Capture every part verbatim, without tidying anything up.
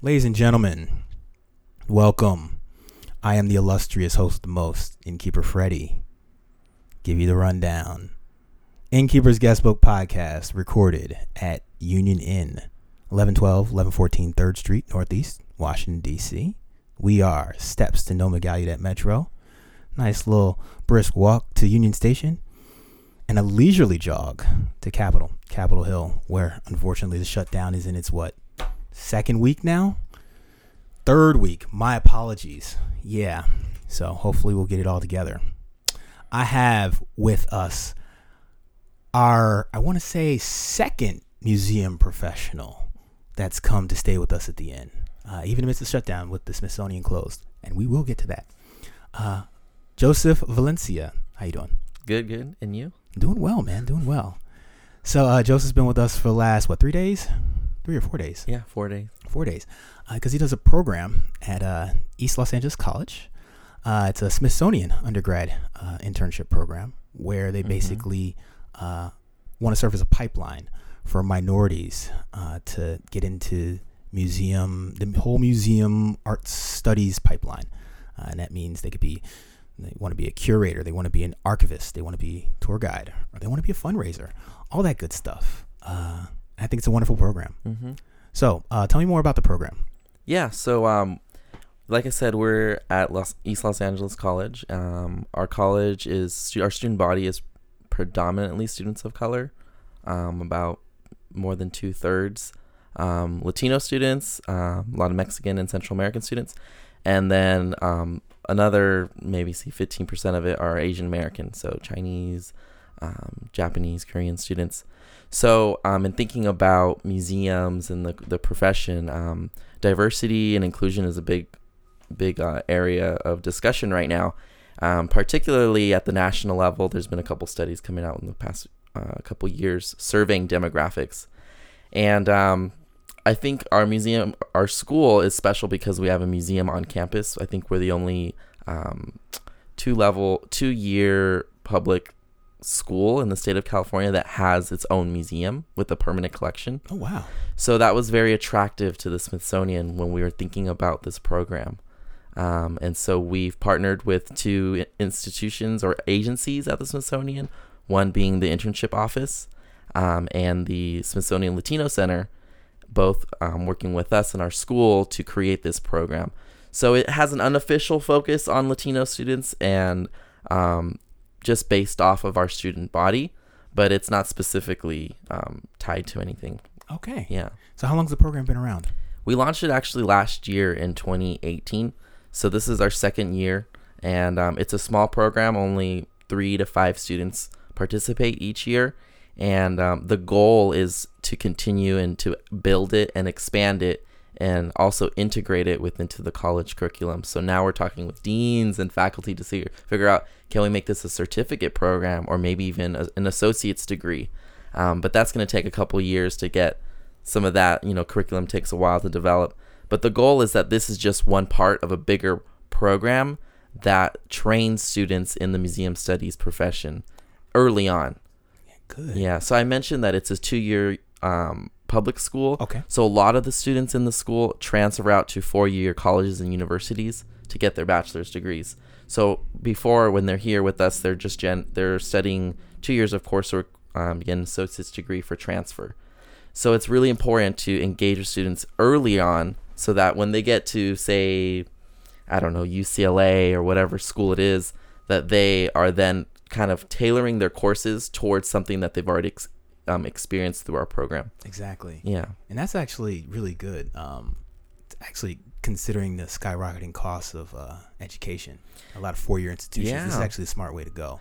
Ladies and gentlemen, welcome. I am the illustrious host the most, Innkeeper Freddy. Give you the rundown. Innkeeper's Guestbook Podcast, recorded at Union Inn, eleven twelve, eleven fourteen third Street, Northeast, Washington, D C. We are steps to Noma Gallaudet Metro. Nice little brisk walk to Union Station. And a leisurely jog to Capitol, Capitol Hill, where unfortunately the shutdown is in its what? Second week now? Third week. My apologies. Yeah. So hopefully we'll get it all together. I have with us our, I want to say, second museum professional that's come to stay with us at the end, uh, even amidst the shutdown with the Smithsonian closed. And we will get to that. Uh, Joseph Valencia. How you doing? Good, good. And you? Doing well, man. Doing well. So uh, Joseph's been with us for the last, what, three days? Three or four days? Yeah, four days. Four days. Because uh, he does a program at uh, East Los Angeles College. Uh, it's a Smithsonian undergrad uh, internship program where they mm-hmm. basically uh, want to serve as a pipeline for minorities uh, to get into museum, the whole museum art studies pipeline. Uh, and that means they could be, they want to be a curator, they want to be an archivist, they want to be a tour guide, or they want to be a fundraiser, all that good stuff. Uh, I think it's a wonderful program. Mm-hmm. So uh, tell me more about the program. Yeah. So um, like I said, we're at Los, East Los Angeles College. Um, our college is, our student body is predominantly students of color, um, about more than two thirds um, Latino students, uh, a lot of Mexican and Central American students. And then um, another maybe see fifteen percent of it are Asian American. So Chinese, um, Japanese, Korean students. So, um, in thinking about museums and the the profession, um, diversity and inclusion is a big, big uh, area of discussion right now, um, particularly at the national level. There's been a couple studies coming out in the past uh, couple years surveying demographics, and um, I think our museum, our school is special because we have a museum on campus. I think we're the only um, two level, two year public school in the state of California that has its own museum with a permanent collection. Oh, wow. So that was very attractive to the Smithsonian when we were thinking about this program. Um, and so we've partnered with two institutions or agencies at the Smithsonian, one being the internship office um, and the Smithsonian Latino Center, both um, working with us and our school to create this program. So it has an unofficial focus on Latino students and um, just based off of our student body, but it's not specifically um, tied to anything. Okay. Yeah. So how long has the program been around? We launched it actually last year in twenty eighteen. So this is our second year, and um, it's a small program. Only three to five students participate each year. And um, the goal is to continue and to build it and expand it and also integrate it with into the college curriculum. So now we're talking with deans and faculty to see, figure out, can we make this a certificate program or maybe even a, an associate's degree? Um, but that's going to take a couple years to get some of that, you know, curriculum takes a while to develop. But the goal is that this is just one part of a bigger program that trains students in the museum studies profession early on. Yeah, good. Yeah, so I mentioned that it's a two-year um public school. Okay. So a lot of the students in the school transfer out to four-year colleges and universities to get their bachelor's degrees. So before, when they're here with us, they're just gen they're studying two years of coursework, um, get an associate's degree for transfer. So it's really important to engage your students early on so that when they get to, say, I don't know, U C L A or whatever school it is, that they are then kind of tailoring their courses towards something that they've already ex- Um, experience through our program. Exactly. Yeah. And that's actually really good. Um, actually, considering the skyrocketing costs of uh, education, a lot of four-year institutions, yeah. This is actually a smart way to go.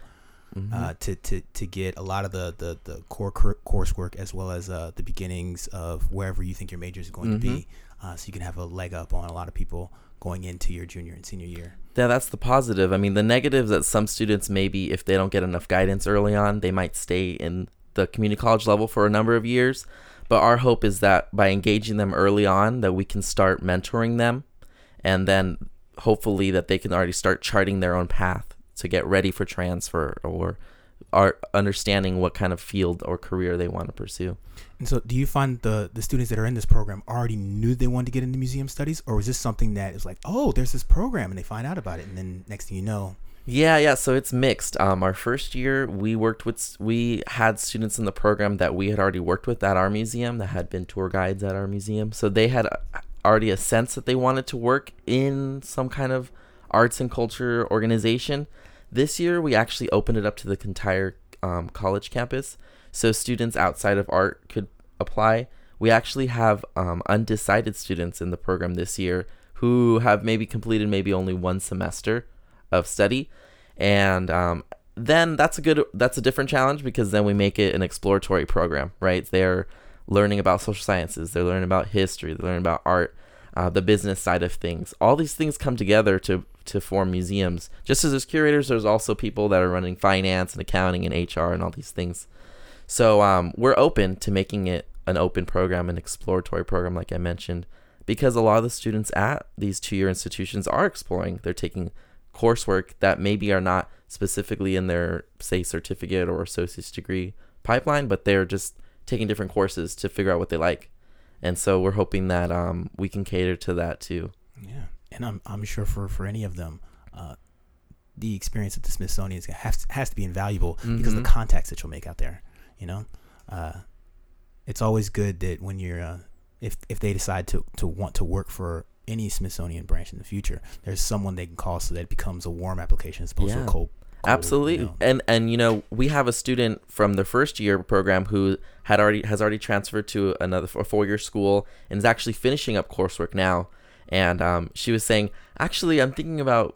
Mm-hmm. uh, to, to to get a lot of the, the, the core cur- coursework as well as uh, the beginnings of wherever you think your major is going mm-hmm. to be. Uh, so you can have a leg up on a lot of people going into your junior and senior year. Yeah, that's the positive. I mean, the negative that some students maybe, if they don't get enough guidance early on, they might stay in the community college level for a number of years, but our hope is that by engaging them early on that we can start mentoring them, and then hopefully that they can already start charting their own path to get ready for transfer or are understanding what kind of field or career they want to pursue. And so do you find the the students that are in this program already knew they wanted to get into museum studies, or was this something that is like, oh, there's this program, and they find out about it, and then next thing you know? Yeah, yeah. So it's mixed. Um, our first year, we worked with, we had students in the program that we had already worked with at our museum, that had been tour guides at our museum. So they had already a sense that they wanted to work in some kind of arts and culture organization. This year, we actually opened it up to the entire um, college campus. So students outside of art could apply. We actually have um, undecided students in the program this year who have maybe completed maybe only one semester of study, and um, then that's a good that's a different challenge, because then we make it an exploratory program, right? They're learning about social sciences, they're learning about history, they're learning about art, uh, the business side of things. All these things come together to to form museums. Just as there's curators, there's also people that are running finance and accounting and H R and all these things. So um, we're open to making it an open program, an exploratory program, like I mentioned, because a lot of the students at these two-year institutions are exploring. They're taking coursework that maybe are not specifically in their, say, certificate or associate's degree pipeline, but they're just taking different courses to figure out what they like. And so we're hoping that um, we can cater to that too. Yeah. And I'm I'm sure for, for any of them, uh, the experience at the Smithsonian has, has to be invaluable, mm-hmm. because of the contacts that you'll make out there, you know? Uh, it's always good that when you're, uh, if if they decide to, to want to work for any Smithsonian branch in the future, there's someone they can call so that it becomes a warm application as opposed yeah. to a cold, cold. Absolutely. You know. And, and, you know, we have a student from the first year program who had already has already transferred to another a four-year school and is actually finishing up coursework now. And um, she was saying, actually, I'm thinking about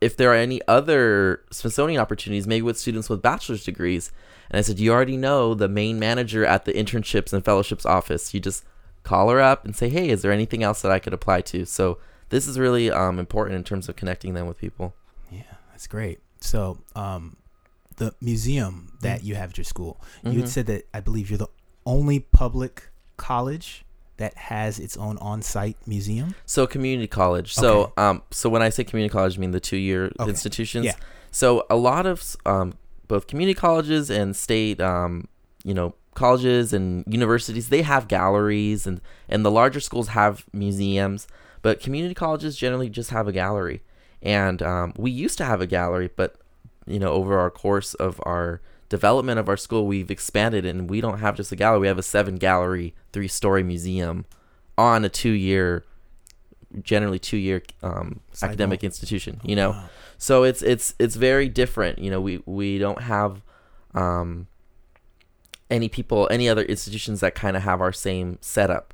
if there are any other Smithsonian opportunities, maybe with students with bachelor's degrees. And I said, you already know the main manager at the internships and fellowships office. You just call her up and say, hey, is there anything else that I could apply to? So this is really um, important in terms of connecting them with people. Yeah, that's great. So um, the museum that mm-hmm. you have at your school, you mm-hmm. had said that I believe you're the only public college that has its own on-site museum? So community college. Okay. So um, so when I say community college, I mean the two-year okay. institutions. Yeah. So a lot of um, both community colleges and state, um, you know, colleges and universities, they have galleries, and and the larger schools have museums, but community colleges generally just have a gallery. And um, we used to have a gallery, but you know, over our course of our development of our school, we've expanded, and we don't have just a gallery. We have a seven gallery three-story museum on a two-year generally two-year um, academic institution, you know. Oh, wow. So it's it's it's very different, you know. We we don't have um any people, any other institutions that kind of have our same setup.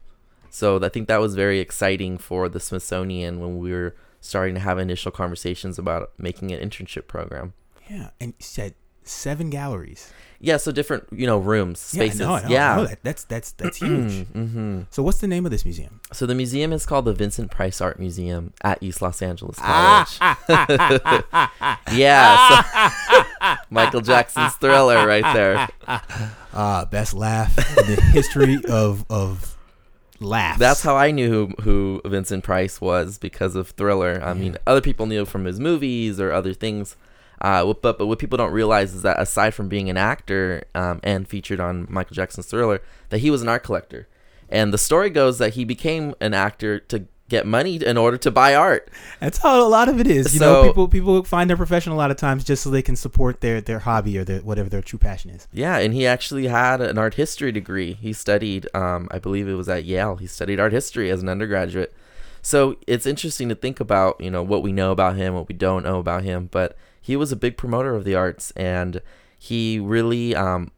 So I think that was very exciting for the Smithsonian when we were starting to have initial conversations about making an internship program. Yeah, and you said seven galleries. Yeah, so different, you know, rooms, spaces. Yeah, I know, I know, yeah. I know that. that's that's that's huge. Mm-hmm. So what's the name of this museum? So the museum is called the Vincent Price Art Museum at East Los Angeles College. Ah, ah, ah, ah, ah, ah, yeah, so ah, ah, Michael Jackson's Thriller right there. Ah, uh, best laugh in the history of of laughs. That's how I knew who, who Vincent Price was, because of Thriller. I yeah. mean, other people knew from his movies or other things. Uh, but, but what people don't realize is that aside from being an actor um, and featured on Michael Jackson's Thriller, that he was an art collector. And the story goes that he became an actor to get money in order to buy art. That's how a lot of it is. You so, know, people people find their profession a lot of times just so they can support their, their hobby or their, whatever their true passion is. Yeah, and he actually had an art history degree. He studied, um, I believe it was at Yale, he studied art history as an undergraduate. So it's interesting to think about, you know, what we know about him, what we don't know about him, but he was a big promoter of the arts, and he really um,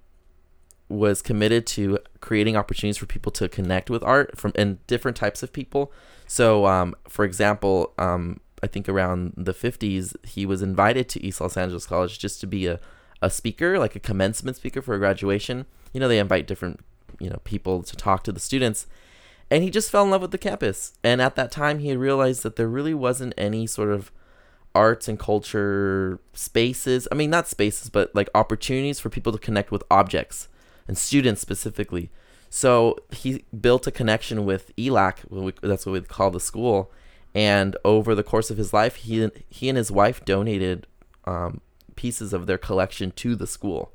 was committed to creating opportunities for people to connect with art from and different types of people. So, um, for example, um, I think around the fifties, he was invited to East Los Angeles College just to be a, a speaker, like a commencement speaker for a graduation. You know, they invite different, you know, people to talk to the students. And he just fell in love with the campus. And at that time, he realized that there really wasn't any sort of arts and culture spaces. I mean, not spaces, but like opportunities for people to connect with objects and students specifically. So he built a connection with E L A C, that's what we call the school. And over the course of his life, he, he and his wife donated um, pieces of their collection to the school.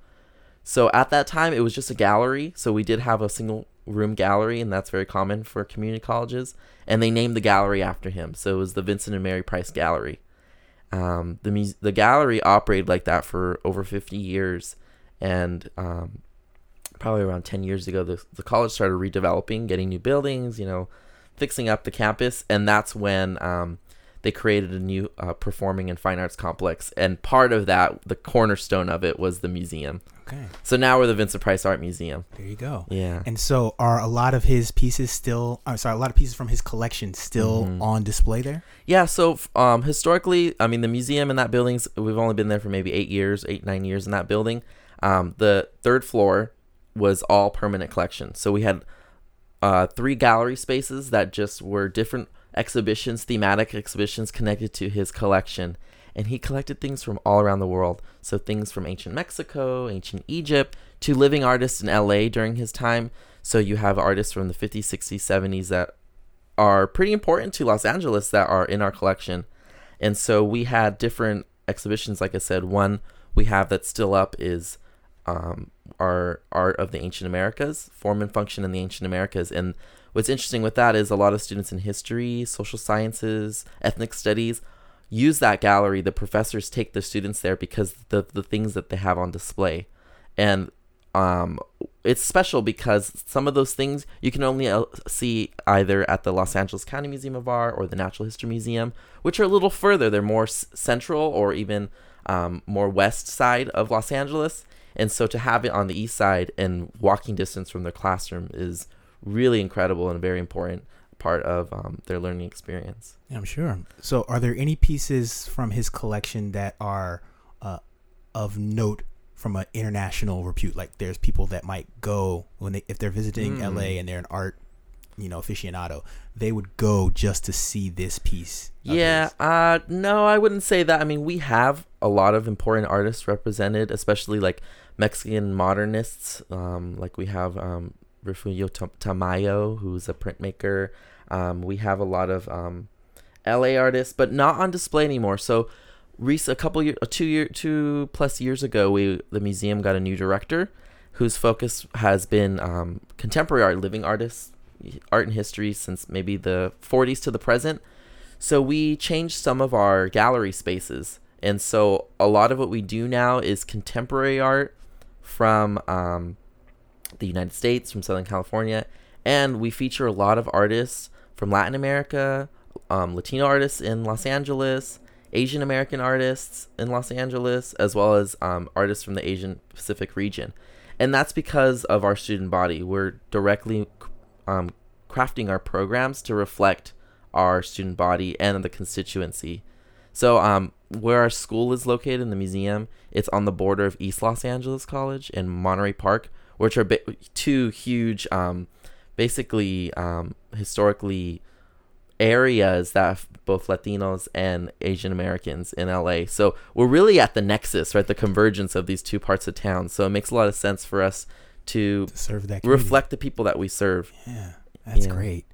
So at that time, it was just a gallery. So we did have a single room gallery, and that's very common for community colleges. And they named the gallery after him. So it was the Vincent and Mary Price Gallery. Um, the mu- the gallery operated like that for over fifty years. And um, probably around ten years ago, the, the college started redeveloping, getting new buildings, you know, fixing up the campus. And that's when um, they created a new uh, performing and fine arts complex. And part of that, the cornerstone of it, was the museum. Okay. So now we're the Vincent Price Art Museum. There you go. Yeah. And so are a lot of his pieces still, I'm sorry, a lot of pieces from his collection still mm-hmm. on display there? Yeah. So um, historically, I mean, the museum in that building, we've only been there for maybe eight years, eight, nine years in that building. Um, the third floor was all permanent collection. So we had uh, three gallery spaces that just were different exhibitions, thematic exhibitions connected to his collection. And he collected things from all around the world. So things from ancient Mexico, ancient Egypt, to living artists in L A during his time. So you have artists from the fifties, sixties, seventies that are pretty important to Los Angeles that are in our collection. And so we had different exhibitions. Like I said, one we have that's still up is um, our Art of the Ancient Americas, Form and Function in the Ancient Americas. And what's interesting with that is a lot of students in history, social sciences, ethnic studies use that gallery. The professors take the students there because the the things that they have on display. And um, it's special because some of those things you can only see either at the Los Angeles County Museum of Art or the Natural History Museum, which are a little further. They're more s- central or even um, more west side of Los Angeles. And so to have it on the east side and walking distance from their classroom is really incredible and a very important part of um, their learning experience. Yeah, I'm sure. So are there any pieces from his collection that are uh, of note from an international repute? Like there's people that might go when they, if they're visiting mm. L A and they're an art, you know, aficionado, they would go just to see this piece. Yeah. Uh, no, I wouldn't say that. I mean, we have a lot of important artists represented, especially like Mexican modernists. Um, like we have, um, Refugio Tamayo, who's a printmaker. Um, we have a lot of um, L A artists, but not on display anymore. So, a couple years, two year, two plus years ago, we the museum got a new director, whose focus has been um, contemporary art, living artists, art and history since maybe the forties to the present. So we changed some of our gallery spaces, and so a lot of what we do now is contemporary art from. Um, the United States, from Southern California, and we feature a lot of artists from Latin America, um, Latino artists in Los Angeles, Asian American artists in Los Angeles, as well as um, artists from the Asian Pacific region. And that's because of our student body. We're directly um, crafting our programs to reflect our student body and the constituency. So um, where our school is located in the museum, it's on the border of East Los Angeles College and Monterey Park, which are two huge, um, basically, um, historically areas that have both Latinos and Asian Americans in L A. So we're really at the nexus, right? The convergence of these two parts of town. So it makes a lot of sense for us to, to serve that community. Reflect the people that we serve. Yeah, that's yeah. great.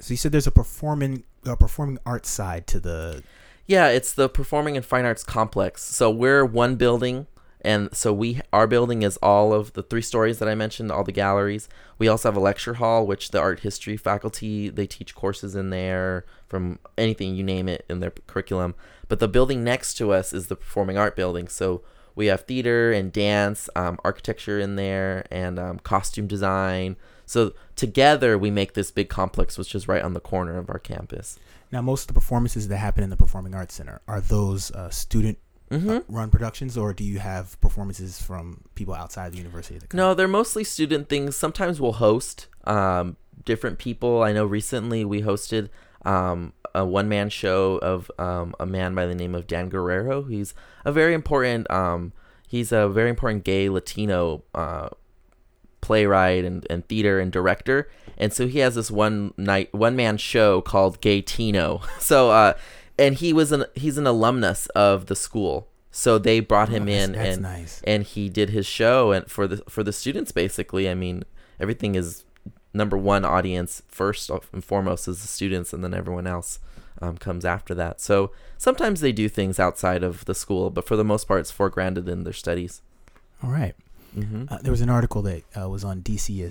So you said there's a performing, a performing arts side to the... Yeah, it's the Performing and Fine Arts Complex. So we're one building. And so we, our building is all of the three stories that I mentioned, all the galleries. We also have a lecture hall, which the art history faculty, they teach courses in there from anything, you name it, in their curriculum. But the building next to us is the performing art building. So we have theater and dance, um, architecture in there, and um, costume design. So together we make this big complex, which is right on the corner of our campus. Now, most of the performances that happen in the Performing Arts Center are those uh, student Mm-hmm. Uh, run productions, or do you have performances from people outside the university? That no, they're mostly student things. Sometimes we'll host um, different people. I know recently we hosted um, a one-man show of um, a man by the name of Dan Guerrero. He's a very important, um, he's a very important gay Latino uh, playwright and, and theater and director. And so he has this one night, one-man show called Gay Tino. So, uh, And he was an he's an alumnus of the school, so they brought him oh, that's, in, that's and nice. And he did his show and for the for the students basically. I mean, everything is number one audience first and foremost is the students, and then everyone else um, comes after that. So sometimes they do things outside of the school, but for the most part, it's foregrounded in their studies. All right. Mm-hmm. Uh, there was an article that uh, was on D C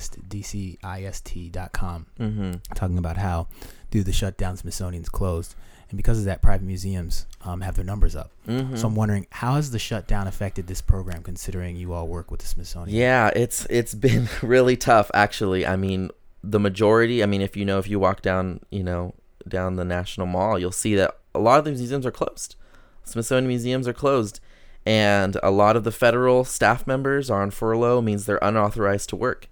I S T dot com mm-hmm. talking about how through the shutdown, Smithsonian's closed. And because of that, private museums um, have their numbers up. Mm-hmm. So I'm wondering, how has the shutdown affected this program, considering you all work with the Smithsonian? Yeah, it's it's been really tough, actually. I mean, the majority, I mean, if you know, if you walk down, you know, down the National Mall, you'll see that a lot of the museums are closed. Smithsonian museums are closed. And a lot of the federal staff members are on furlough, means they're unauthorized to work.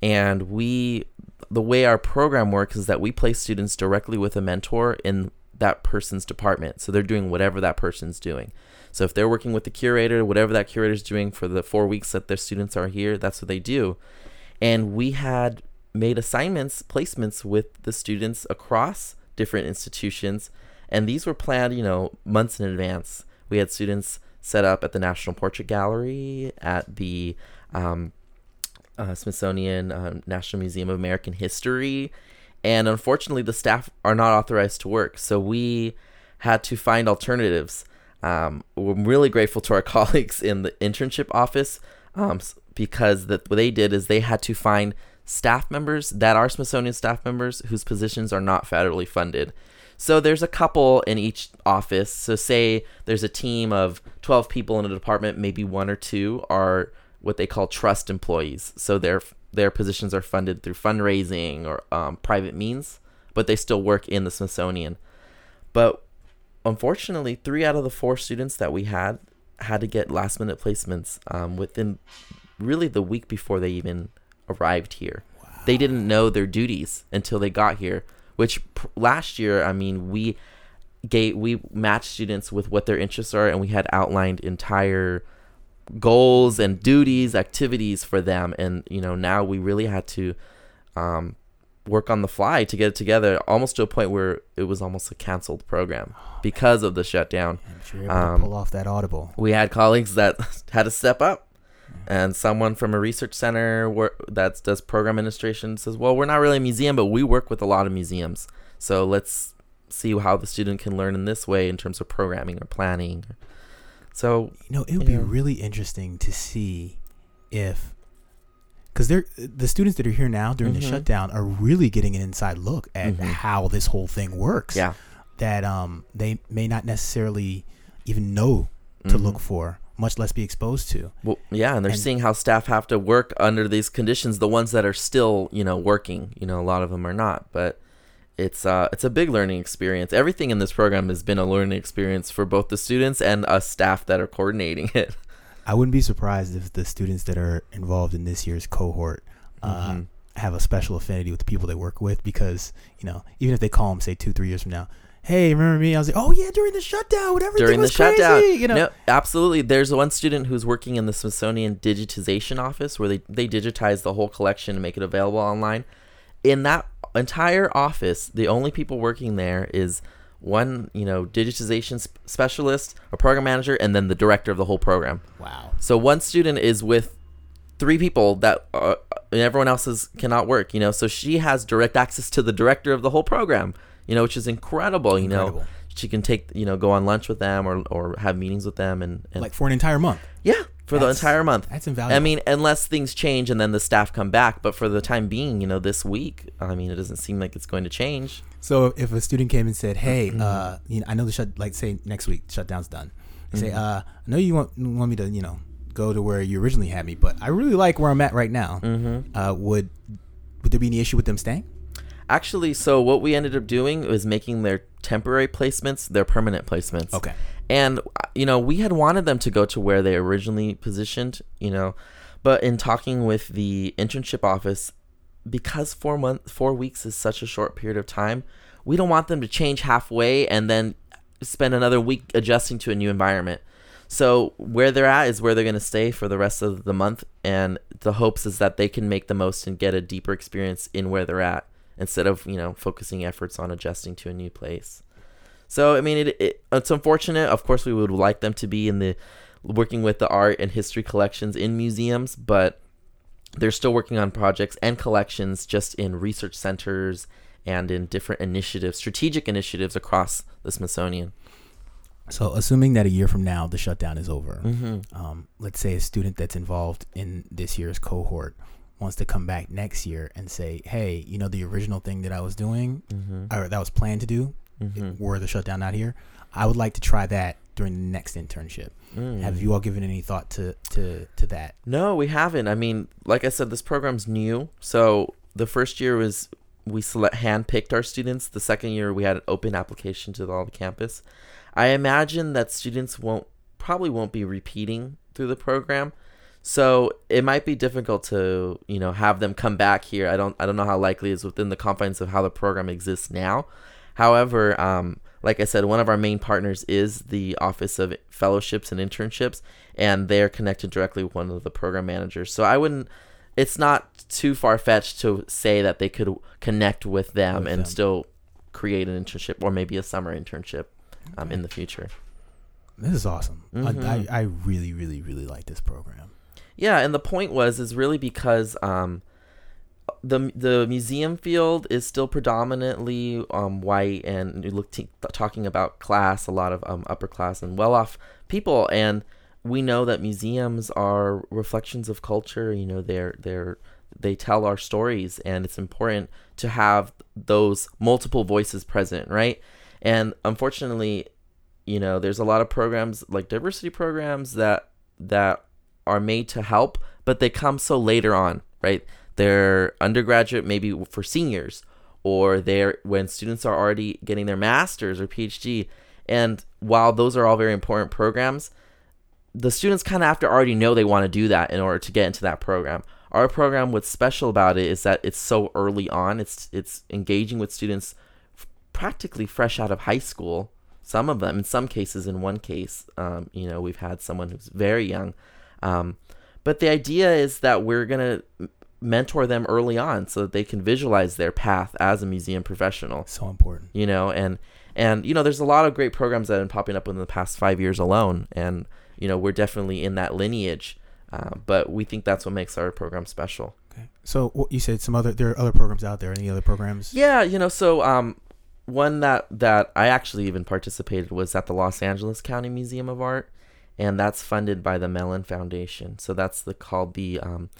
And we, the way our program works is that we place students directly with a mentor in that person's department. So they're doing whatever that person's doing. So if they're working with the curator, whatever that curator's doing for the four weeks that their students are here, that's what they do. And we had made assignments, placements with the students across different institutions. And these were planned, you know, months in advance. We had students set up at the National Portrait Gallery, at the um, uh, Smithsonian um, National Museum of American History. And unfortunately, the staff are not authorized to work, so we had to find alternatives. Um, we're really grateful to our colleagues in the internship office um, because that what they did is they had to find staff members that are Smithsonian staff members whose positions are not federally funded. So there's a couple in each office. So say there's a team of twelve people in a department, maybe one or two are what they call trust employees. So their their positions are funded through fundraising or um, private means, but they still work in the Smithsonian. But unfortunately, three out of the four students that we had had to get last minute placements um, within really the week before they even arrived here. Wow. They didn't know their duties until they got here. Which pr- last year, I mean, we gave, we matched students with what their interests are, and we had outlined entire goals and duties, activities for them. And, you know, now we really had to um, work on the fly to get it together, almost to a point where it was almost a canceled program oh, because man. of the shutdown. I'm sure you're able um, to pull off that audible. We had colleagues that had to step up. And someone from a research center that does program administration says, well, we're not really a museum, but we work with a lot of museums. So let's see how the student can learn in this way in terms of programming or planning. So, you know, it would be know. really interesting to see if, because the students that are here now during mm-hmm. the shutdown are really getting an inside look at mm-hmm. how this whole thing works. Yeah. That um, they may not necessarily even know to mm-hmm. look for, much less be exposed to. Well, yeah, and they're and, seeing how staff have to work under these conditions, the ones that are still, you know, working. You know, a lot of them are not, but it's uh, it's a big learning experience. Everything in this program has been a learning experience for both the students and us staff that are coordinating it. I wouldn't be surprised if the students that are involved in this year's cohort mm-hmm. uh, have a special affinity with the people they work with because, you know, even if they call them, say, two, three years from now, hey, remember me? I was like, oh, yeah, during the shutdown, whatever. During was the crazy, shutdown. You know? No, absolutely. There's one student who's working in the Smithsonian digitization office where they, they digitize the whole collection and make it available online. In that entire office, the only people working there is one, you know, digitization sp- specialist, a program manager, and then the director of the whole program. Wow. So one student is with three people that uh, everyone else's cannot work, you know, so she has direct access to the director of the whole program. You know, which is incredible, you incredible. know, she can take, you know, go on lunch with them or, or have meetings with them. and, and Like for an entire month. Yeah, for that's, the entire month. That's invaluable. I mean, unless things change and then the staff come back. But for the time being, you know, this week, I mean, it doesn't seem like it's going to change. So if a student came and said, hey, mm-hmm. uh, you know, I know the shut, like say next week, shutdown's done. They mm-hmm. say, uh, I know you want, want me to, you know, go to where you originally had me, but I really like where I'm at right now. Mm-hmm. Uh, would, would there be any issue with them staying? Actually, so what we ended up doing was making their temporary placements their permanent placements. Okay. And, you know, we had wanted them to go to where they originally positioned, you know, but in talking with the internship office, because four months, four weeks is such a short period of time, we don't want them to change halfway and then spend another week adjusting to a new environment. So where they're at is where they're going to stay for the rest of the month. And the hopes is that they can make the most and get a deeper experience in where they're at, instead of, you know, focusing efforts on adjusting to a new place. So, I mean, it, it it's unfortunate. Of course, we would like them to be in the working with the art and history collections in museums, but They're still working on projects and collections just in research centers and in different initiatives, strategic initiatives across the Smithsonian. So assuming that a year from now, the shutdown is over, mm-hmm. um, let's say a student that's involved in this year's cohort wants to come back next year and say, hey, you know, the original thing that I was doing mm-hmm. or that I was planned to do mm-hmm. were the shutdown not here, I would like to try that during the next internship. Mm. Have you all given any thought to, to, to that? No, we haven't. I mean, like I said, this program's new. So the first year was we select, handpicked our students. The second year we had an open application to all the campus. I imagine that students won't probably won't be repeating through the program. So it might be difficult to, you know, have them come back here. I don't I don't know how likely it is within the confines of how the program exists now. However, um, like I said, one of our main partners is the Office of Fellowships and Internships, and they're connected directly with one of the program managers. So I wouldn't it's not too far-fetched to say that they could connect with them with and them. still create an internship or maybe a summer internship. Um, in the future. This is awesome. Mm-hmm. I, I, I really, really, really like this program. Yeah, and the point was is really because um, the the museum field is still predominantly um, white, and you're look t- talking about class, a lot of um, upper class and well-off people, and we know that museums are reflections of culture. You know, they're they're they tell our stories, and it's important to have those multiple voices present, right? And unfortunately, you know, there's a lot of programs like diversity programs that that are made to help, but they come so later on, right? They're undergraduate, maybe for seniors, or they're when students are already getting their master's or P H D. And while those are all very important programs, the students kind of have to already know they want to do that in order to get into that program. Our program, what's special about it is that it's so early on. It's it's engaging with students practically fresh out of high school, some of them, in some cases, in one case, um, you know, we've had someone who's very young. Um, but the idea is that we're going to mentor them early on so that they can visualize their path as a museum professional. So important. You know, and, and you know, there's a lot of great programs that have been popping up in the past five years alone. And, you know, we're definitely in that lineage. Uh, but we think that's what makes our program special. Okay. So what you said some other, there are other programs out there. Any other programs? Yeah, you know, so... Um, One that, that I actually even participated was at the Los Angeles County Museum of Art, and that's funded by the Mellon Foundation. So that's the, called the um,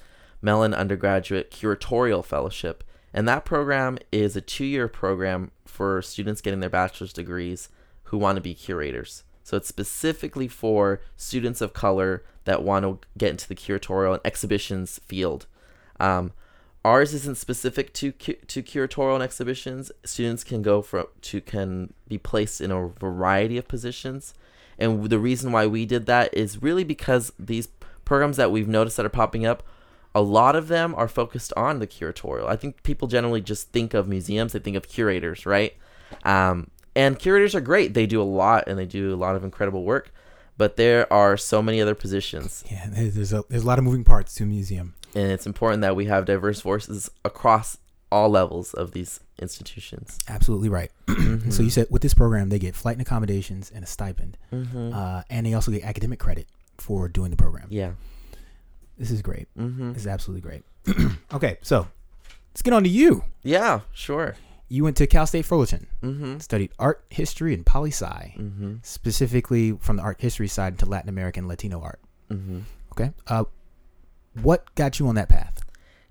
Mellon Undergraduate Curatorial Fellowship. And that program is a two-year program for students getting their bachelor's degrees who want to be curators. So it's specifically for students of color that want to get into the curatorial and exhibitions field. Um, Ours isn't specific to cu- to curatorial and exhibitions. Students can go for to can be placed in a variety of positions, and the reason why we did that is really because these programs that we've noticed that are popping up, a lot of them are focused on the curatorial. I think people generally just think of museums; they think of curators, right? Um, and curators are great; they do a lot, and they do a lot of incredible work. But there are so many other positions. Yeah, there's a there's a lot of moving parts to a museum. And it's important that we have diverse voices across all levels of these institutions. Absolutely right. Mm-hmm. So you said with this program, they get flight and accommodations and a stipend. Mm-hmm. Uh, and they also get academic credit for doing the program. Yeah. This is great. Mm-hmm. This is absolutely great. Okay, so let's get on to you. Yeah, sure. You went to Cal State Fullerton, mm-hmm. studied art history and poli-sci, mm-hmm. specifically from the art history side to Latin American Latino art. Mm-hmm. Okay. Uh, what got you on that path?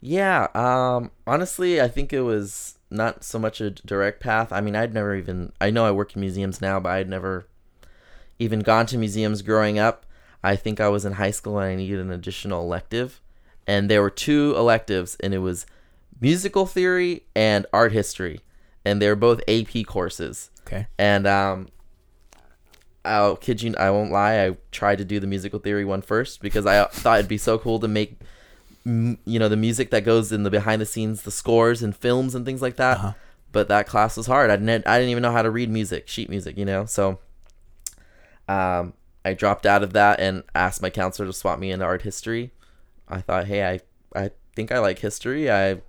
Yeah, um, honestly, I think it was not so much a direct path. I mean, I'd never even, I know I work in museums now, but I'd never even gone to museums growing up. I think I was in high school and I needed an additional elective. And there were two electives, and it was musical theory and art history. And they were both A P courses. Okay. And um, I'll kid you, I won't lie, I tried to do the musical theory one first because I thought it'd be so cool to make, you know, the music that goes in the behind the scenes, the scores and films and things like that. Uh-huh. But that class was hard. I didn't, I didn't even know how to read music, sheet music, you know. So um, I dropped out of that and asked my counselor to swap me into art history. I thought, hey, I, I think I like history. I,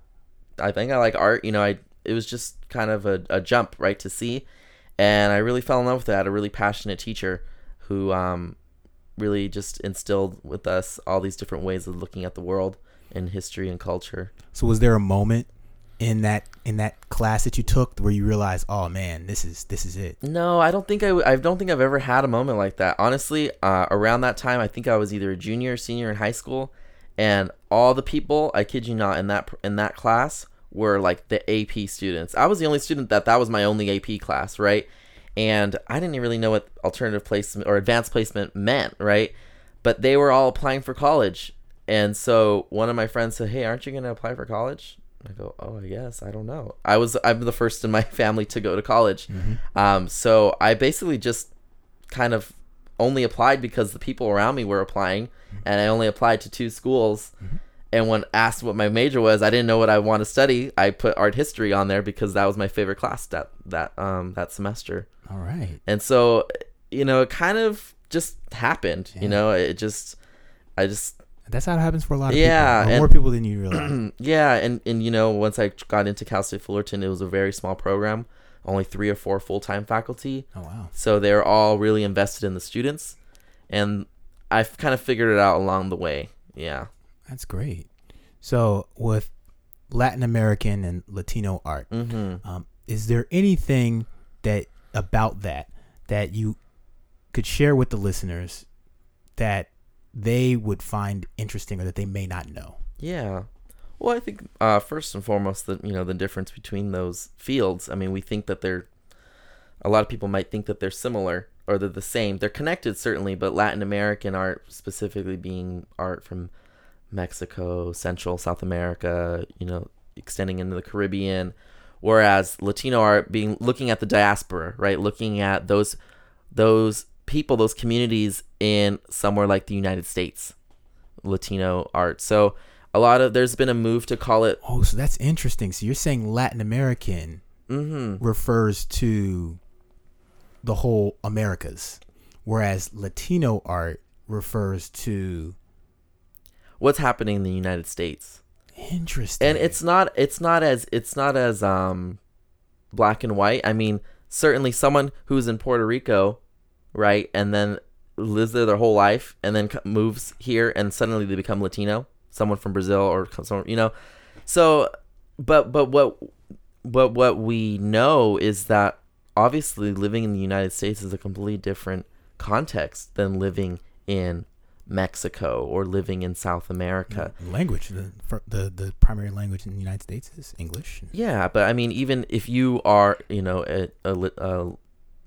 I think I like art. You know, I it was just kind of a, a jump, right, to see. And I really fell in love with that, a really passionate teacher who um, really just instilled with us all these different ways of looking at the world and history and culture. So was there a moment in that in that class that you took where you realized, oh man, this is this is it? No, I don't think I, w- I don't think I've ever had a moment like that. Honestly, uh, around that time, I think I was either a junior or senior in high school, and all the people, I kid you not, in that in that class were like the A P students. I was the only student that that was my only A P class, right? And I didn't really know what alternative placement or advanced placement meant, right? But they were all applying for college. And so one of my friends said, hey, aren't you going to apply for college? I go, oh, I guess. I don't know. I was, I'm the first in my family to go to college. Mm-hmm. Um, so I basically just kind of only applied because the people around me were applying. Mm-hmm. And I only applied to two schools. Mm-hmm. And when asked what my major was, I didn't know what I want to study. I put art history on there because that was my favorite class that, that, um, that semester. All right. And so, you know, it kind of just happened, yeah. you know, it just, I just. That's how it happens for a lot of yeah, people. Yeah. More people than you realize. yeah. And, and, you know, once I got into Cal State Fullerton, it was a very small program, only three or four full-time faculty. Oh, wow. So they're all really invested in the students. And I've kind of figured it out along the way. Yeah. That's great. So with Latin American and Latino art, mm-hmm. um, is there anything that about that that you could share with the listeners that they would find interesting or that they may not know? Yeah. Well, I think uh, first and foremost, the, you know, the difference between those fields. I mean, we think that they're, a lot of people might think that they're similar or they're the same. They're connected, certainly, but Latin American art, specifically being art from Mexico, Central, South America, you know, extending into the Caribbean, whereas Latino art being looking at the diaspora, right? Looking at those those people, those communities in somewhere like the United States, Latino art. So a lot of, there's been a move to call it. Oh, so that's interesting. So you're saying Latin American mm-hmm. refers to the whole Americas, whereas Latino art refers to what's happening in the United States. Interesting. And it's not it's not as it's not as um black and white. I mean, certainly someone who's in Puerto Rico, right, and then lives there their whole life and then moves here and suddenly they become Latino, someone from Brazil or someone, you know. So but but what but what we know is that obviously living in the United States is a completely different context than living in Mexico or living in South America. Language, the, the the primary language in the United States is English. Yeah, but I mean, even if you are, you know, a, a, a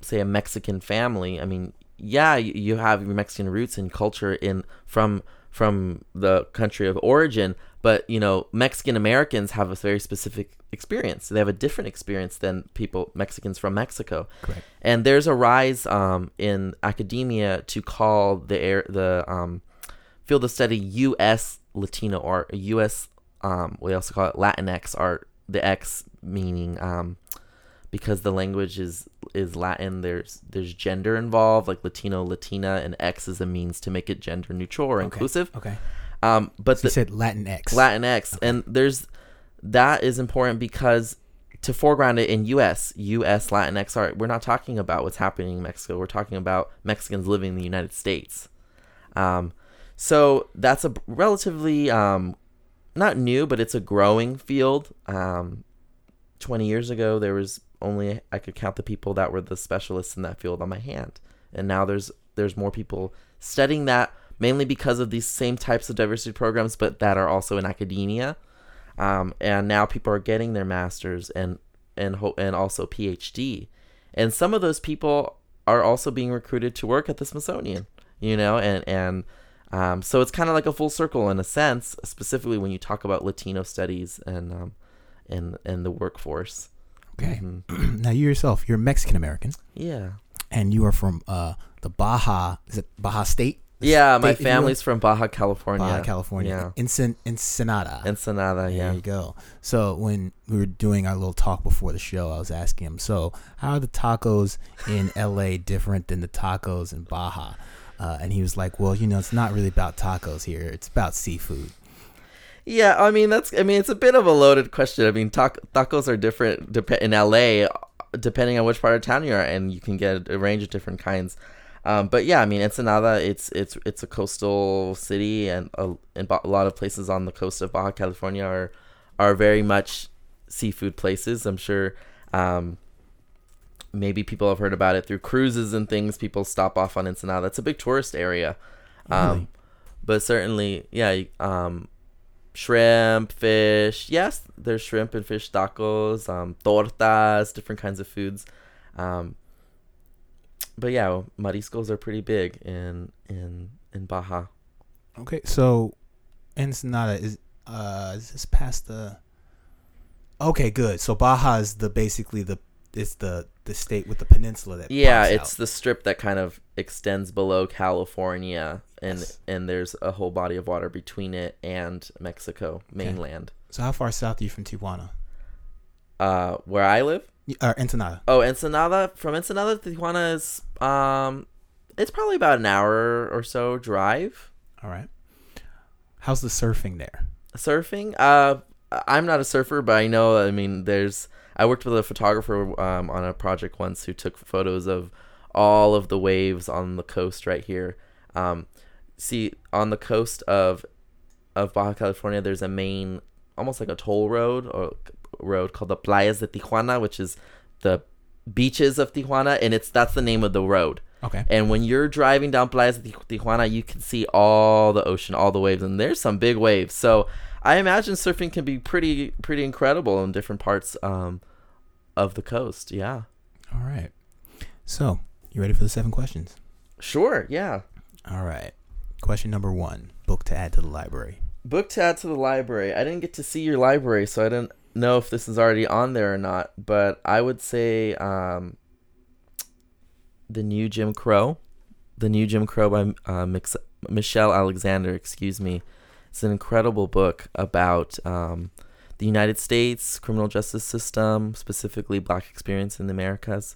say a Mexican family, I mean, yeah, you, you have your Mexican roots and culture in from from the country of origin, but you know, Mexican Americans have a very specific experience. They have a different experience than people Mexicans from Mexico. Correct. And there's a rise um, in academia to call the air, the um, field of study U S Latino art, U S Um, we also call it Latinx art. The X meaning um, because the language is is Latin. There's there's gender involved, like Latino, Latina, and X is a means to make it gender neutral or okay. inclusive. Okay. Um, but so the, you said Latinx. Latinx, okay. And there's. That is important because to foreground it in U S, U S Latinx art, we're not talking about what's happening in Mexico. We're talking about Mexicans living in the United States. Um, so that's a relatively, um, not new, but it's a growing field. Um, twenty years ago, there was only, I could count the people that were the specialists in that field on my hand. And now there's there's more people studying that, mainly because of these same types of diversity programs, but that are also in academia. Um, and now people are getting their masters and and ho- and also P H D, and some of those people are also being recruited to work at the Smithsonian, you know, and and um, so it's kind of like a full circle in a sense, specifically when you talk about Latino studies and um, and and the workforce. Okay, mm-hmm. Now you yourself, you're Mexican American. Yeah, and you are from uh, the Baja. Is it Baja State? Yeah, my they, family's from Baja California. Baja California. Yeah. Ensen- Ensenada. Ensenada, yeah. There you go. So when we were doing our little talk before the show, I was asking him, so how are the tacos in L A different than the tacos in Baja? Uh, and he was like, well, you know, it's not really about tacos here. It's about seafood. Yeah, I mean, that's. I mean, it's a bit of a loaded question. I mean, ta- tacos are different dep- in L A depending on which part of town you are, and you can get a range of different kinds. Um, but yeah, I mean, Ensenada, it's it's it's a coastal city, and a, and a lot of places on the coast of Baja California are are very much seafood places. I'm sure um, maybe people have heard about it through cruises and things. People stop off on Ensenada. It's a big tourist area. Um, really? But certainly, yeah, um, shrimp, fish. Yes, there's shrimp and fish tacos, um, tortas, different kinds of foods. Um, but yeah, mariscos are pretty big in in in Baja. Okay, so Ensenada is uh is this past the? Okay, good. So Baja is the basically the it's the the state with the peninsula that yeah, it's out. The strip that kind of extends below California, and yes. and there's a whole body of water between it and Mexico mainland. Okay. So how far south are you from Tijuana? Uh, where I live. Uh, Ensenada. Oh, Ensenada. From Ensenada to Tijuana is, um, it's probably about an hour or so drive. All right. How's the surfing there? Surfing? Uh, I'm not a surfer, but I know, I mean, there's, I worked with a photographer um, on a project once who took photos of all of the waves on the coast right here. Um, see, on the coast of, of Baja California, there's a main, almost like a toll road or road called the Playas de Tijuana, which is the beaches of Tijuana, and it's that's the name of the road. Okay. And when you're driving down Playas de Tijuana, you can see all the ocean, all the waves, and there's some big waves. So I imagine surfing can be pretty pretty incredible in different parts um, of the coast. Yeah. All right. So you ready for the seven questions? Sure. Yeah. All right. Question number one: book to add to the library. Book to add to the library. I didn't get to see your library, so I didn't know if this is already on there or not, but I would say um, The New Jim Crow. The New Jim Crow by uh, Mix- Michelle Alexander, excuse me. It's an incredible book about um, the United States criminal justice system, specifically Black experience in the Americas.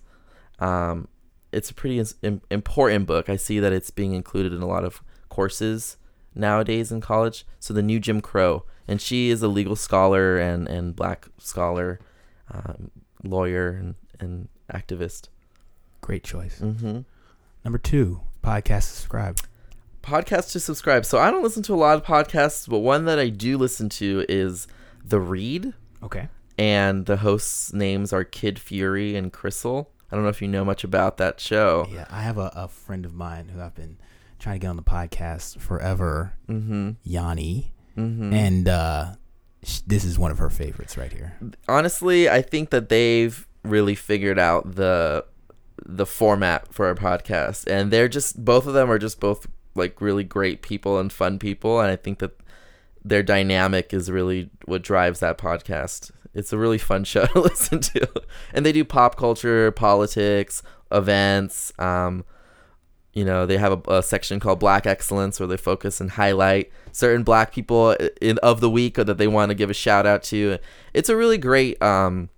Um, it's a pretty im- important book. I see that it's being included in a lot of courses nowadays in college. So The New Jim Crow. And she is a legal scholar and, and Black scholar, um, lawyer, and, and activist. Great choice. Mm-hmm. Number two, podcast subscribe. Podcast to subscribe. So I don't listen to a lot of podcasts, but one that I do listen to is The Read. Okay. And the hosts' names are Kid Fury and Crystal. I don't know if you know much about that show. Yeah, I have a, a friend of mine who I've been trying to get on the podcast forever, mm-hmm. Yanni. Mm-hmm. And uh, sh- this is one of her favorites right here. Honestly, I think that they've really figured out the the format for our podcast. And they're just, both of them are just both like really great people and fun people. And I think that their dynamic is really what drives that podcast. It's a really fun show to listen to. And they do pop culture, politics, events. Um, You know, they have a, a section called Black Excellence where they focus and highlight certain Black people in, of the week or that they want to give a shout out to. It's a really great, um,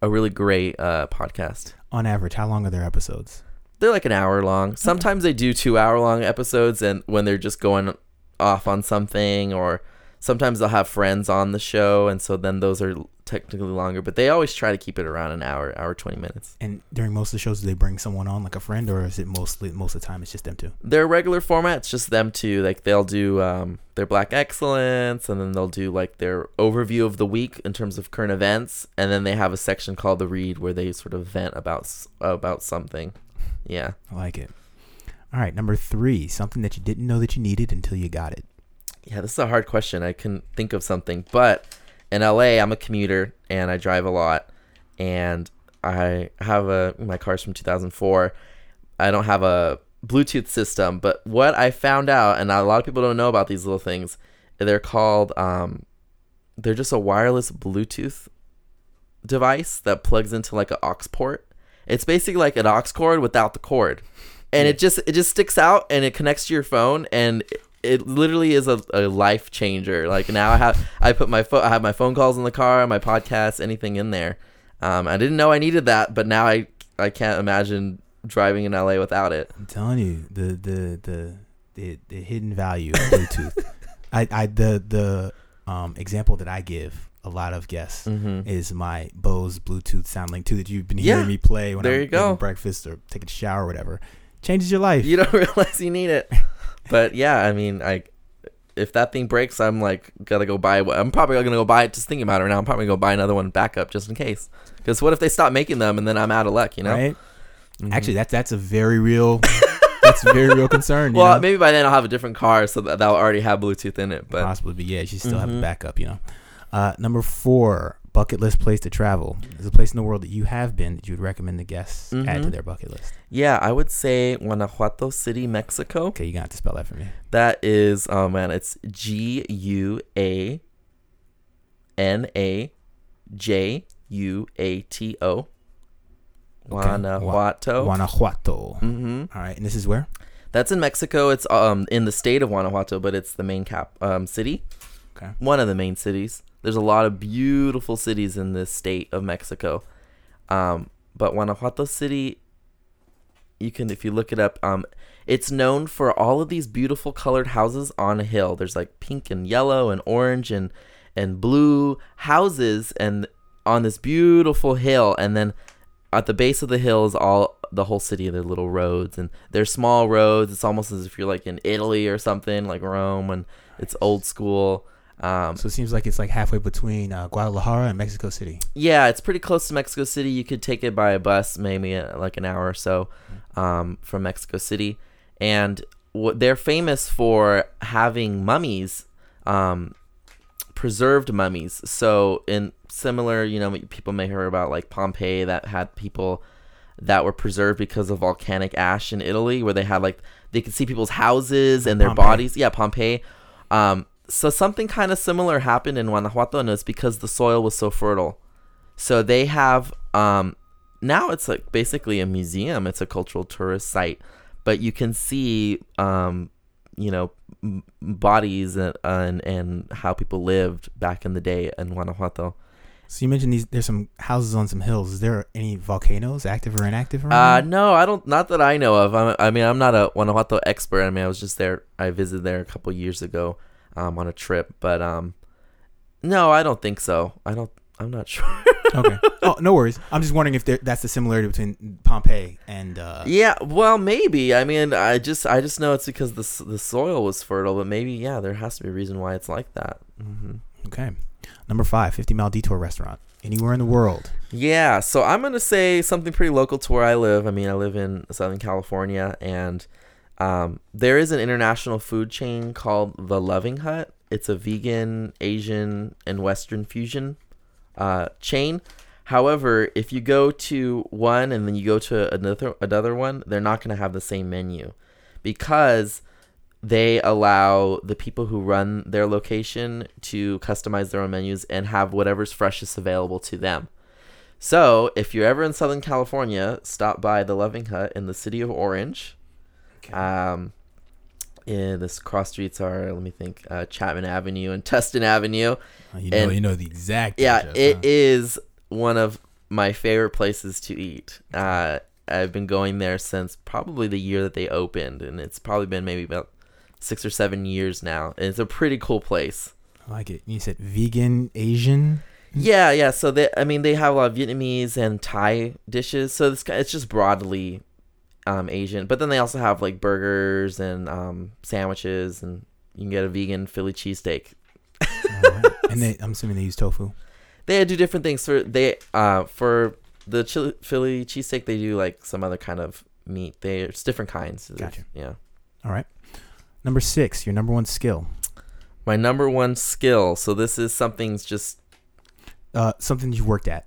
a really great uh, podcast. On average, how long are their episodes? They're like an hour long. Sometimes they do two hour long episodes, and when they're just going off on something, or sometimes they'll have friends on the show, and so then those are technically longer, but they always try to keep it around an hour, hour twenty minutes. And during most of the shows, do they bring someone on, like a friend, or is it mostly most of the time it's just them two? Their regular format, it's just them two. Like they'll do um, their Black Excellence, and then they'll do like their overview of the week in terms of current events, and then they have a section called The Read where they sort of vent about about something. Yeah, I like it. All right, number three, something that you didn't know that you needed until you got it. Yeah, this is a hard question. I couldn't think of something, but. In L A, I'm a commuter, and I drive a lot, and I have a, my car's from two thousand four. I don't have a Bluetooth system, but what I found out, and a lot of people don't know about these little things, they're called, um, they're just a wireless Bluetooth device that plugs into like an aux port. It's basically like an aux cord without the cord, and it just, it just sticks out, and it connects to your phone, and it, It literally is a, a life changer. Like now I have, I put my phone, fo- I have my phone calls in the car, my podcasts, anything in there. Um, I didn't know I needed that, but now I, I can't imagine driving in L A without it. I'm telling you, the, the, the, the, the hidden value of Bluetooth. I, I, the, the, um, example that I give a lot of guests mm-hmm. is my Bose Bluetooth SoundLink two that you've been hearing yeah, me play when I'm eating breakfast or taking a shower or whatever. changes your life. You don't realize you need it. But yeah, I mean, I if that thing breaks, I'm like, gotta go buy one. I'm probably gonna go buy it just thinking about it right now. I'm probably gonna go buy another one backup just in case. Because what if they stop making them and then I'm out of luck, you know? Right. Mm-hmm. Actually, that's that's a very real. That's a very real concern. Well, you know? Maybe by then I'll have a different car, so that that'll already have Bluetooth in it. But possibly, but yeah, you still mm-hmm. have a backup, you know. Uh, number four, bucket list place to travel. There's a place in the world that you have been that you would recommend the guests mm-hmm. add to their bucket list. Yeah, I would say Guanajuato City, Mexico. Okay, you got to spell that for me. That is, oh man, it's G U A N A J U A T O. Okay. Guanajuato. Guanajuato. Mm-hmm. All right, and this is where? That's in Mexico. It's um in the state of Guanajuato, but it's the main cap um city. Okay. One of the main cities. There's a lot of beautiful cities in this state of Mexico, um, but Guanajuato City. You can, if you look it up, um, it's known for all of these beautiful colored houses on a hill. There's like pink and yellow and orange and and blue houses, and on this beautiful hill, and then. At the base of the hill is all the whole city, their little roads, and they're small roads. It's almost as if you're like in Italy or something, like Rome, and it's old school. Um, so it seems like it's like halfway between uh, Guadalajara and Mexico City. Yeah, it's pretty close to Mexico City. You could take it by a bus, maybe uh, like an hour or so um, from Mexico City. And w- they're famous for having mummies, um, preserved mummies. So in similar, you know, people may hear about like Pompeii that had people that were preserved because of volcanic ash in Italy, where they had like they could see people's houses and their Pompeii. bodies. Yeah, Pompeii. Um, so something kind of similar happened in Guanajuato, and it's because the soil was so fertile. So they have um, now it's like basically a museum. It's a cultural tourist site, but you can see um, you know m- bodies and, uh, and and how people lived back in the day in Guanajuato. So you mentioned these. There's some houses on some hills. Is there any volcanoes, active or inactive? Uh, no, I don't. Not that I know of. I'm, I mean, I'm not a Guanajuato expert. I mean, I was just there. I visited there a couple years ago, um, on a trip. But um, no, I don't think so. I don't. I'm not sure. Okay. Oh, no worries. I'm just wondering if there, that's the similarity between Pompeii and. Uh... Yeah. Well, maybe. I mean, I just, I just know it's because the the soil was fertile. But maybe, yeah, there has to be a reason why it's like that. Mm-hmm. Okay. Number five, fifty mile detour restaurant anywhere in the world. Yeah, so I'm gonna say something pretty local to where I live. I mean, I live in Southern California, and um, there is an international food chain called The Loving Hut. It's a vegan, Asian, and Western fusion uh, chain. However, if you go to one and then you go to another another one, they're not gonna have the same menu because. They allow the people who run their location to customize their own menus and have whatever's freshest available to them. So if you're ever in Southern California, stop by The Loving Hut in the city of Orange. Okay. Um, yeah, this cross streets are, let me think, uh, Chapman Avenue and Tustin Avenue. You know, and, you know the exact. Yeah, address, it huh? is one of my favorite places to eat. Uh, I've been going there since probably the year that they opened, and it's probably been maybe about six or seven years now. It's a pretty cool place. I like it. You said vegan, Asian? Yeah, yeah. So, they, I mean, they have a lot of Vietnamese and Thai dishes. So, this, it's just broadly um, Asian. But then they also have, like, burgers and um, sandwiches. And you can get a vegan Philly cheesesteak. Right. And they, I'm assuming they use tofu. They do different things. For, they, uh, for the chili, Philly cheesesteak, they do, like, some other kind of meat. They, it's different kinds. Gotcha. Yeah. All right. Number six, your number one skill. My number one skill. So this is something's just... Uh, something you've worked at.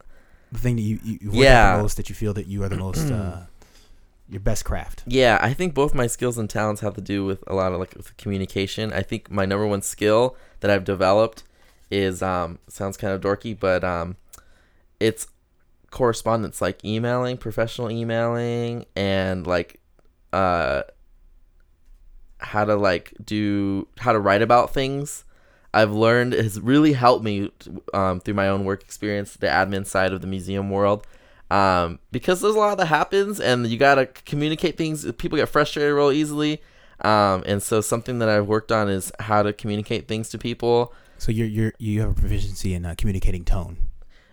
The thing that you, you, you work yeah. at the most, that you feel that you are the most... uh, your best craft. Yeah, I think both my skills and talents have to do with a lot of like with communication. I think my number one skill that I've developed is... Um, sounds kind of dorky, but um, it's correspondence. Like emailing, professional emailing, and like... Uh, how to like do how to write about things. I've learned it has really helped me um, through my own work experience, the admin side of the museum world, um, because there's a lot that happens and you got to communicate things. People get frustrated real easily. Um, and so something that I've worked on is how to communicate things to people. So you're, you're, you have a proficiency in uh, communicating tone.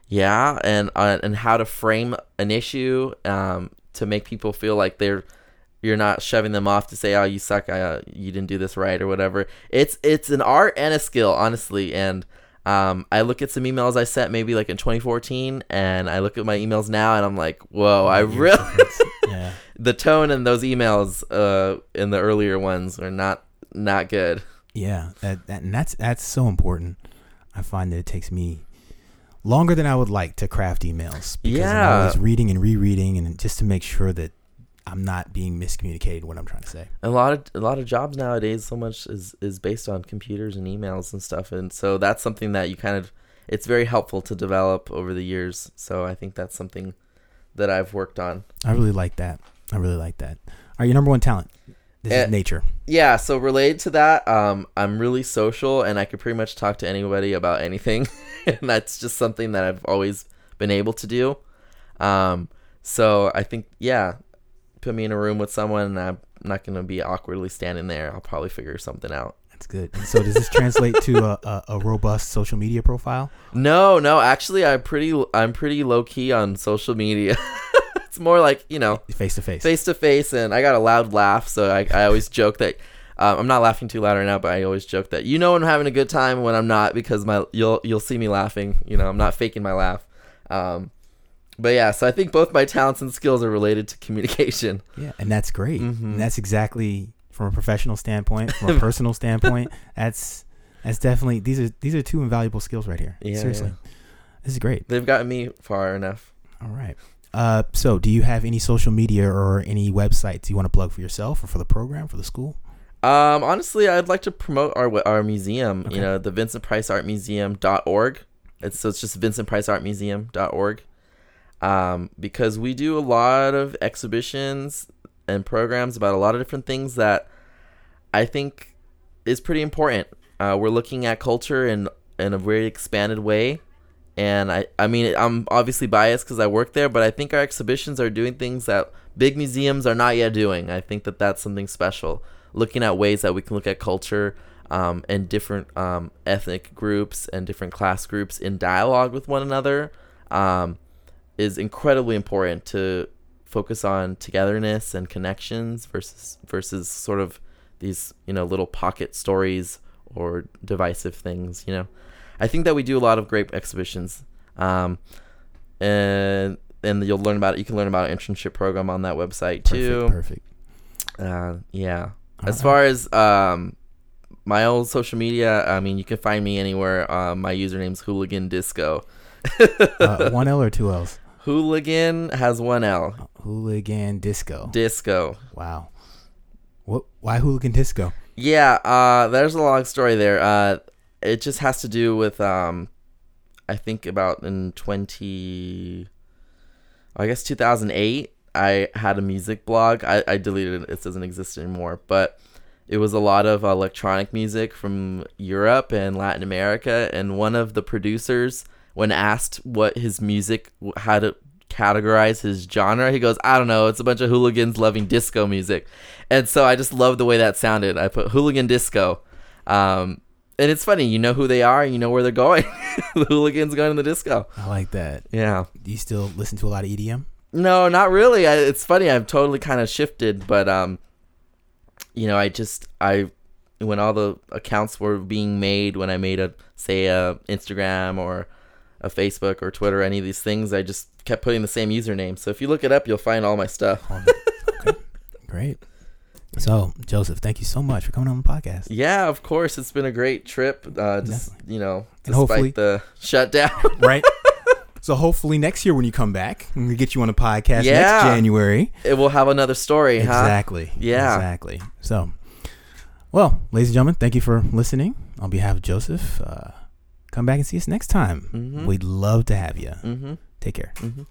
Yeah. And, uh, and how to frame an issue um, to make people feel like they're, You're not shoving them off to say, oh, you suck, I, uh, you didn't do this right or whatever. It's it's an art and a skill, honestly. And um, I look at some emails I sent maybe like in twenty fourteen, and I look at my emails now, and I'm like, whoa, I really... yeah. The tone in those emails uh, in the earlier ones are not not good. Yeah, that, that and that's that's so important. I find that it takes me longer than I would like to craft emails. Because yeah. I'm always reading and rereading, and just to make sure that I'm not being miscommunicated what I'm trying to say. A lot of a lot of jobs nowadays, so much is, is based on computers and emails and stuff. And so that's something that you kind of, it's very helpful to develop over the years. So I think that's something that I've worked on. I really like that. I really like that. All right, your number one talent. This it, is nature. Yeah, so related to that, um, I'm really social, and I could pretty much talk to anybody about anything. And that's just something that I've always been able to do. Um, so I think, yeah, put me in a room with someone and I'm not going to be awkwardly standing there. I'll probably figure something out. That's good. And so does this translate to a, a, a robust social media profile? No, no, actually I'm pretty, I'm pretty low key on social media. It's more like, you know, face to face, face to face. And I got a loud laugh. So I, I always joke that um, I'm not laughing too loud right now, but I always joke that, you know, I'm having a good time when I'm not, because my, you'll, you'll see me laughing, you know, I'm not faking my laugh. Um, But yeah, so I think both my talents and skills are related to communication. Yeah, and that's great. Mm-hmm. And that's exactly, from a professional standpoint, from a personal standpoint, that's that's definitely, these are these are two invaluable skills right here. Yeah, seriously. Yeah. This is great. They've gotten me far enough. All right. Uh, so do you have any social media or any websites you want to plug for yourself or for the program, for the school? Um, honestly, I'd like to promote our our museum, okay. You know, the Vincent Price Art Museum dot org. It's, so it's just Vincent Price Art Museum dot org. Um, because we do a lot of exhibitions and programs about a lot of different things that I think is pretty important. Uh, we're looking at culture in, in a very expanded way. And I, I mean, I'm obviously biased because I work there, but I think our exhibitions are doing things that big museums are not yet doing. I think that that's something special, looking at ways that we can look at culture um, and different um, ethnic groups and different class groups in dialogue with one another. Um, is incredibly important to focus on togetherness and connections versus versus sort of these, you know, little pocket stories or divisive things, you know. I think that we do a lot of great exhibitions. Um, and and you'll learn about it. You can learn about an internship program on that website too. Perfect. perfect. Uh, yeah. All as right. far as um, my old social media, I mean, you can find me anywhere. Uh, my username's Hooligan Disco. uh, one L or two L's? Hooligan has one L. Hooligan Disco. Disco. Wow. What? Why Hooligan Disco? Yeah, uh, there's a long story there. Uh, it just has to do with, um, I think about in twenty, I guess two thousand eight, I had a music blog. I, I deleted it. It doesn't exist anymore. But it was a lot of electronic music from Europe and Latin America. And one of the producers, when asked what his music, how to categorize his genre, he goes, I don't know, it's a bunch of hooligans loving disco music. And so I just love the way that sounded. I put Hooligan Disco. Um, and it's funny, you know who they are, you know where they're going. The hooligans going to the disco. I like that. Yeah. Do you still listen to a lot of E D M? No, not really. I, it's funny, I've totally kind of shifted, but, um, you know, I just, I... when all the accounts were being made, when I made a, say, a Instagram or a Facebook or Twitter, any of these things, I just kept putting the same username. So if you look it up, you'll find all my stuff. Okay. Great. So Joseph, thank you so much for coming on the podcast. Yeah, of course. It's been a great trip. Uh, just, Definitely. You know, despite the shutdown. Right. So hopefully next year when you come back, I'm going to get you on a podcast yeah. next January. It will have another story. Exactly. Huh? Yeah, exactly. So, well, ladies and gentlemen, thank you for listening. On behalf of Joseph, uh, come back and see us next time. Mm-hmm. We'd love to have you. Mm-hmm. Take care. Mm-hmm.